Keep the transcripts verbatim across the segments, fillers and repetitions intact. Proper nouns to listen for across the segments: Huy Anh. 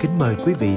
Kính mời quý vị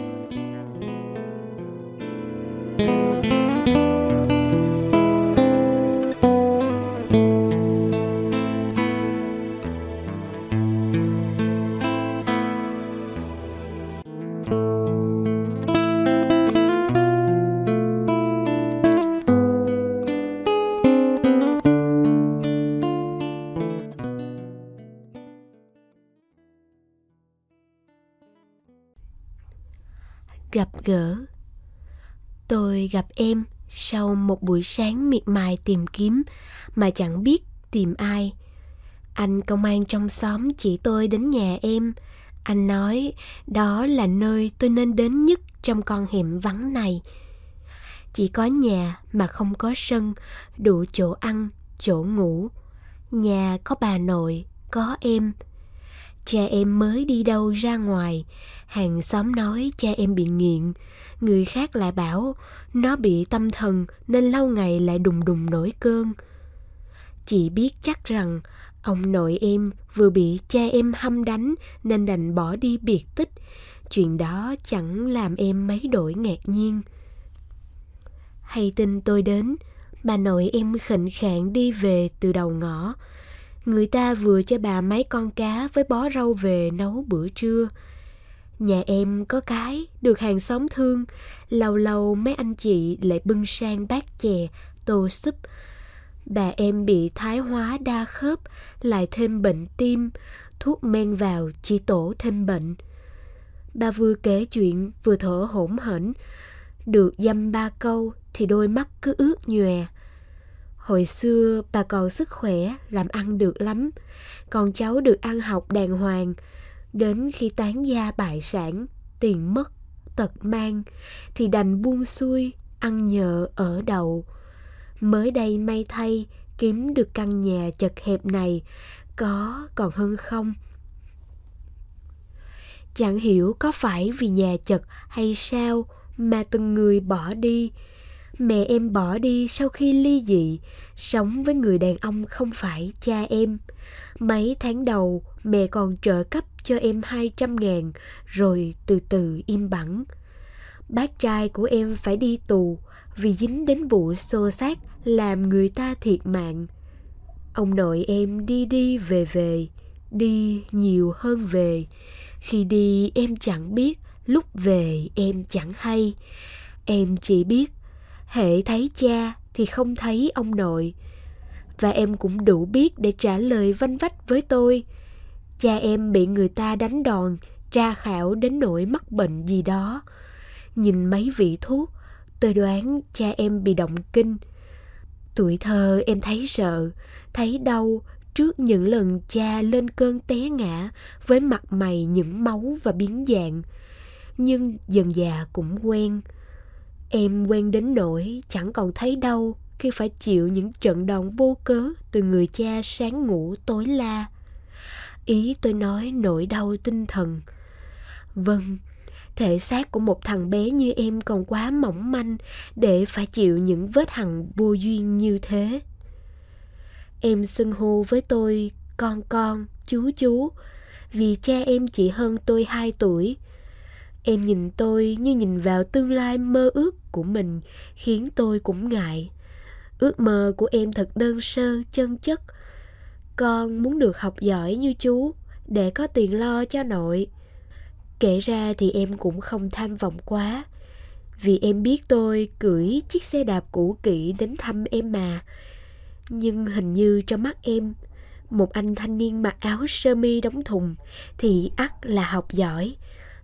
Gặp gỡ. Tôi gặp em sau một buổi sáng miệt mài tìm kiếm mà chẳng biết tìm ai. Anh công an trong xóm chỉ tôi đến nhà em. Anh nói đó là nơi tôi nên đến nhất trong con hẻm vắng này. Chỉ có nhà mà không có sân, đủ chỗ ăn, chỗ ngủ. Nhà có bà nội, có em. Cha em mới đi đâu ra ngoài, hàng xóm nói cha em bị nghiện, người khác lại bảo nó bị tâm thần nên lâu ngày lại đùng đùng nổi cơn. Chị biết chắc rằng ông nội em vừa bị cha em hăm đánh nên đành bỏ đi biệt tích, chuyện đó chẳng làm em mấy đổi ngạc nhiên. Hay tin tôi đến, bà nội em khệnh khạng đi về từ đầu ngõ. Người ta vừa cho bà mấy con cá với bó rau về nấu bữa trưa. Nhà em có cái được hàng xóm thương, lâu lâu mấy anh chị lại bưng sang bát chè, tô súp. Bà em bị thái hóa đa khớp, lại thêm bệnh tim, thuốc men vào chỉ tổ thêm bệnh. Bà vừa kể chuyện vừa thở hổn hển, được dăm ba câu thì đôi mắt cứ ướt nhòe. Hồi xưa bà còn sức khỏe, làm ăn được lắm, con cháu được ăn học đàng hoàng. Đến khi tán gia bại sản, tiền mất, tật mang, thì đành buông xuôi, ăn nhờ ở đậu. Mới đây may thay, kiếm được căn nhà chật hẹp này, có còn hơn không. Chẳng hiểu có phải vì nhà chật hay sao mà từng người bỏ đi. Mẹ em bỏ đi sau khi ly dị, sống với người đàn ông không phải cha em. Mấy tháng đầu, mẹ còn trợ cấp cho em hai trăm ngàn, rồi từ từ im bẵng. Bác trai của em phải đi tù vì dính đến vụ xô xát làm người ta thiệt mạng. Ông nội em đi đi về về, đi nhiều hơn về. Khi đi em chẳng biết, lúc về em chẳng hay. Em chỉ biết hễ thấy cha thì không thấy ông nội. Và em cũng đủ biết để trả lời vanh vách với tôi. Cha em bị người ta đánh đòn, tra khảo đến nỗi mắc bệnh gì đó. Nhìn mấy vị thuốc, tôi đoán cha em bị động kinh. Tuổi thơ em thấy sợ, thấy đau trước những lần cha lên cơn té ngã với mặt mày những máu và biến dạng. Nhưng dần dà cũng quen. Em quen đến nỗi chẳng còn thấy đau khi phải chịu những trận đòn vô cớ từ người cha sáng ngủ tối la. Ý tôi nói nỗi đau tinh thần. Vâng, thể xác của một thằng bé như em còn quá mỏng manh để phải chịu những vết hằn vô duyên như thế. Em xưng hô với tôi con con, chú chú, vì cha em chỉ hơn tôi hai tuổi. Em nhìn tôi như nhìn vào tương lai mơ ước của mình, khiến tôi cũng ngại. Ước mơ của em thật đơn sơ, chân chất. Con muốn được học giỏi như chú, để có tiền lo cho nội. Kể ra thì em cũng không tham vọng quá, vì em biết tôi cưỡi chiếc xe đạp cũ kỹ đến thăm em mà. Nhưng hình như trong mắt em, một anh thanh niên mặc áo sơ mi đóng thùng thì ắt là học giỏi.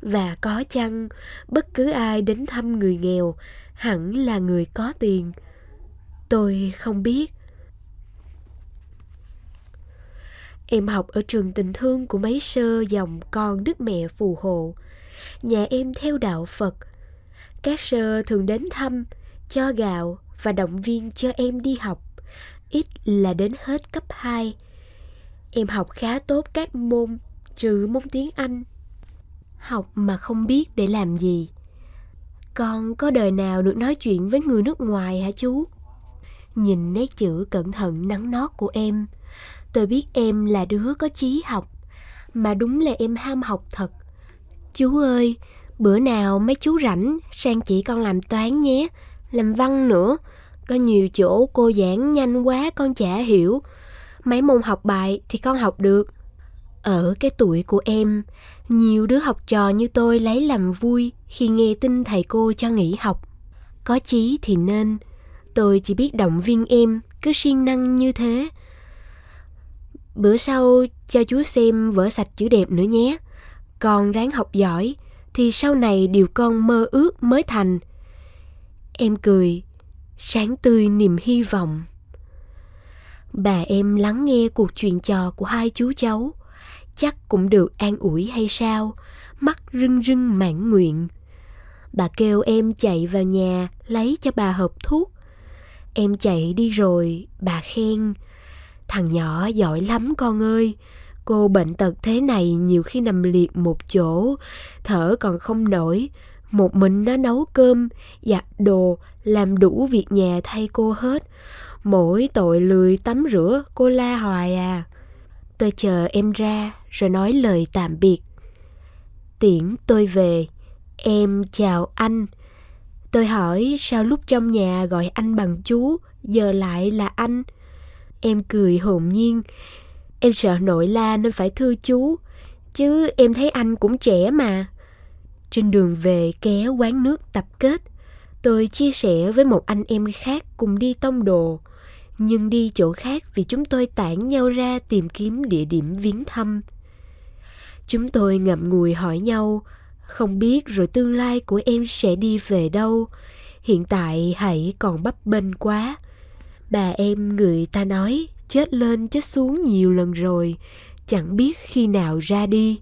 Và có chăng, bất cứ ai đến thăm người nghèo, hẳn là người có tiền. Tôi không biết. Em học ở trường tình thương của mấy sơ dòng con đức mẹ phù hộ. Nhà em theo đạo Phật. Các sơ thường đến thăm, cho gạo và động viên cho em đi học. Ít là đến hết cấp hai. Em học khá tốt các môn trừ môn tiếng Anh. Học mà không biết để làm gì. Con có đời nào được nói chuyện với người nước ngoài hả chú? Nhìn nét chữ cẩn thận nắn nót của em, tôi biết em là đứa có chí học. Mà đúng là em ham học thật. Chú ơi, bữa nào mấy chú rảnh sang chỉ con làm toán nhé, làm văn nữa. Có nhiều chỗ cô giảng nhanh quá con chả hiểu. Mấy môn học bài thì con học được. Ở cái tuổi của em, nhiều đứa học trò như tôi lấy làm vui khi nghe tin thầy cô cho nghỉ học. Có chí thì nên. Tôi chỉ biết động viên em cứ siêng năng như thế. Bữa sau cho chú xem vở sạch chữ đẹp nữa nhé. Con ráng học giỏi thì sau này điều con mơ ước mới thành. Em cười, sáng tươi niềm hy vọng. Bà em lắng nghe cuộc chuyện trò của hai chú cháu, chắc cũng được an ủi hay sao, mắt rưng rưng mãn nguyện. Bà kêu em chạy vào nhà lấy cho bà hộp thuốc. Em chạy đi rồi, bà khen: "Thằng nhỏ giỏi lắm con ơi. Cô bệnh tật thế này nhiều khi nằm liệt một chỗ, thở còn không nổi. Một mình nó nấu cơm, giặt đồ, làm đủ việc nhà thay cô hết. Mỗi tội lười tắm rửa, cô la hoài à." Tôi chờ em ra rồi nói lời tạm biệt. Tiễn tôi về, em chào anh. Tôi hỏi sao lúc trong nhà gọi anh bằng chú, giờ lại là anh. Em cười hồn nhiên. Em sợ nội la nên phải thưa chú, chứ em thấy anh cũng trẻ mà. Trên đường về ghé quán nước tập kết, tôi chia sẻ với một anh em khác cùng đi tông đồ, nhưng đi chỗ khác vì chúng tôi tản nhau ra tìm kiếm địa điểm viếng thăm. Chúng tôi ngậm ngùi hỏi nhau, không biết rồi tương lai của em sẽ đi về đâu, hiện tại hãy còn bấp bênh quá. Bà em người ta nói, chết lên chết xuống nhiều lần rồi, chẳng biết khi nào ra đi.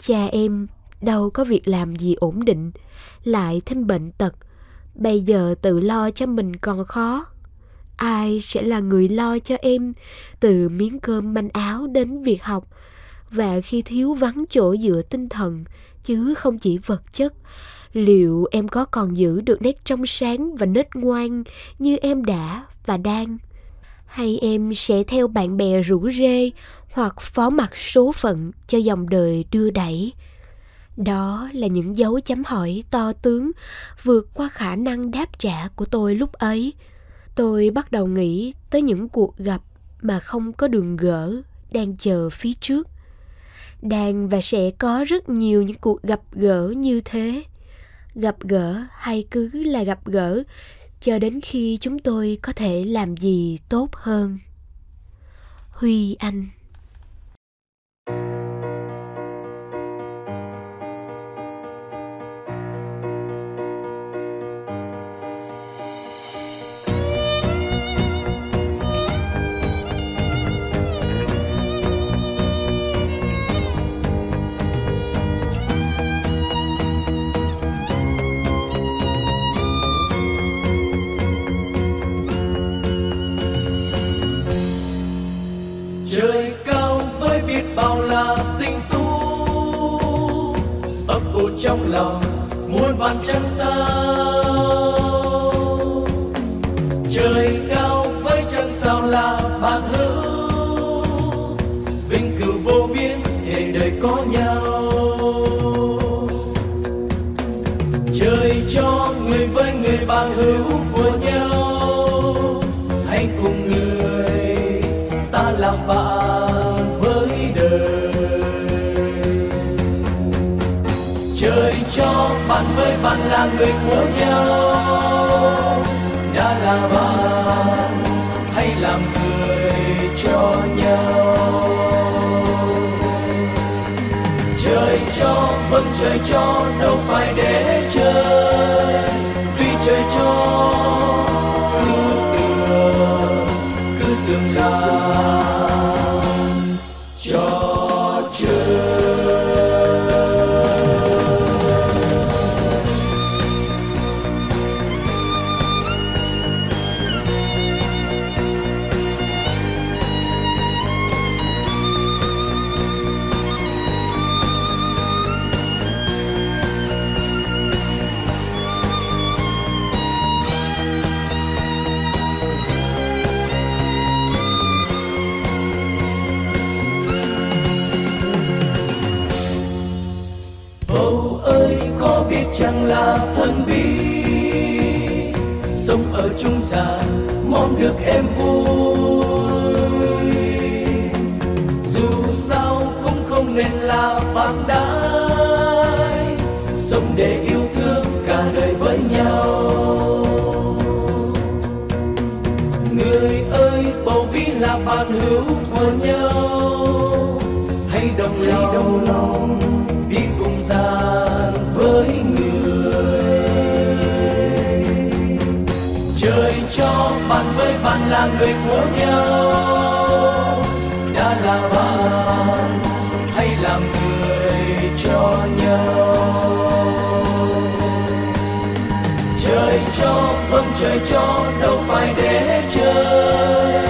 Cha em đâu có việc làm gì ổn định, lại thêm bệnh tật, bây giờ tự lo cho mình còn khó. Ai sẽ là người lo cho em, từ miếng cơm manh áo đến việc học, và khi thiếu vắng chỗ dựa tinh thần, chứ không chỉ vật chất, liệu em có còn giữ được nét trong sáng và nết ngoan như em đã và đang? Hay em sẽ theo bạn bè rủ rê hoặc phó mặc số phận cho dòng đời đưa đẩy? Đó là những dấu chấm hỏi to tướng vượt qua khả năng đáp trả của tôi lúc ấy. Tôi bắt đầu nghĩ tới những cuộc gặp mà không có đường gỡ đang chờ phía trước. Đang và sẽ có rất nhiều những cuộc gặp gỡ như thế. Gặp gỡ hay cứ là gặp gỡ cho đến khi chúng tôi có thể làm gì tốt hơn. Huy Anh. Trong lòng muôn vàn trăng sao, trời cao với trăng sao là bạn hữu, vinh cửu vô biên để đời có nhau. Trời cho người với người bạn hữu của nhau, hãy cùng người ta làm bạn với đời. Trời cho bạn với bạn là người của nhau, đã là bạn hãy làm người cho nhau. Trời cho vâng trời cho đâu phải để chơi, tuy trời cho cứ tưởng cứ tưởng là chẳng là thân bi, sống ở trung gian mong được em vui. Dù sao cũng không nên là bạc đãi, sống để yêu thương cả đời với nhau. Người ơi, bầu bí là bạn hữu của nhau, hãy đồng lòng đi cùng gian với người. Trời cho bạn với bạn là người của nhau, đã là bạn hãy làm người cho nhau. Trời cho vâng trời cho đâu phải để chơi,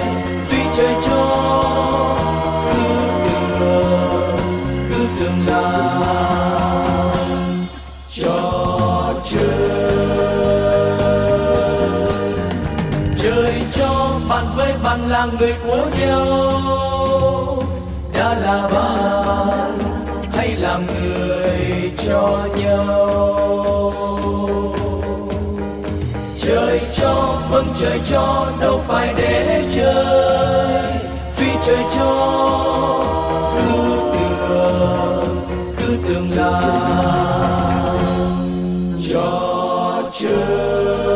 tuy trời cho là người của nhau, đã là bạn hãy làm người cho nhau. Trời cho vâng trời cho đâu phải để chơi, tuy trời cho cứ tưởng cứ tưởng là cho chơi.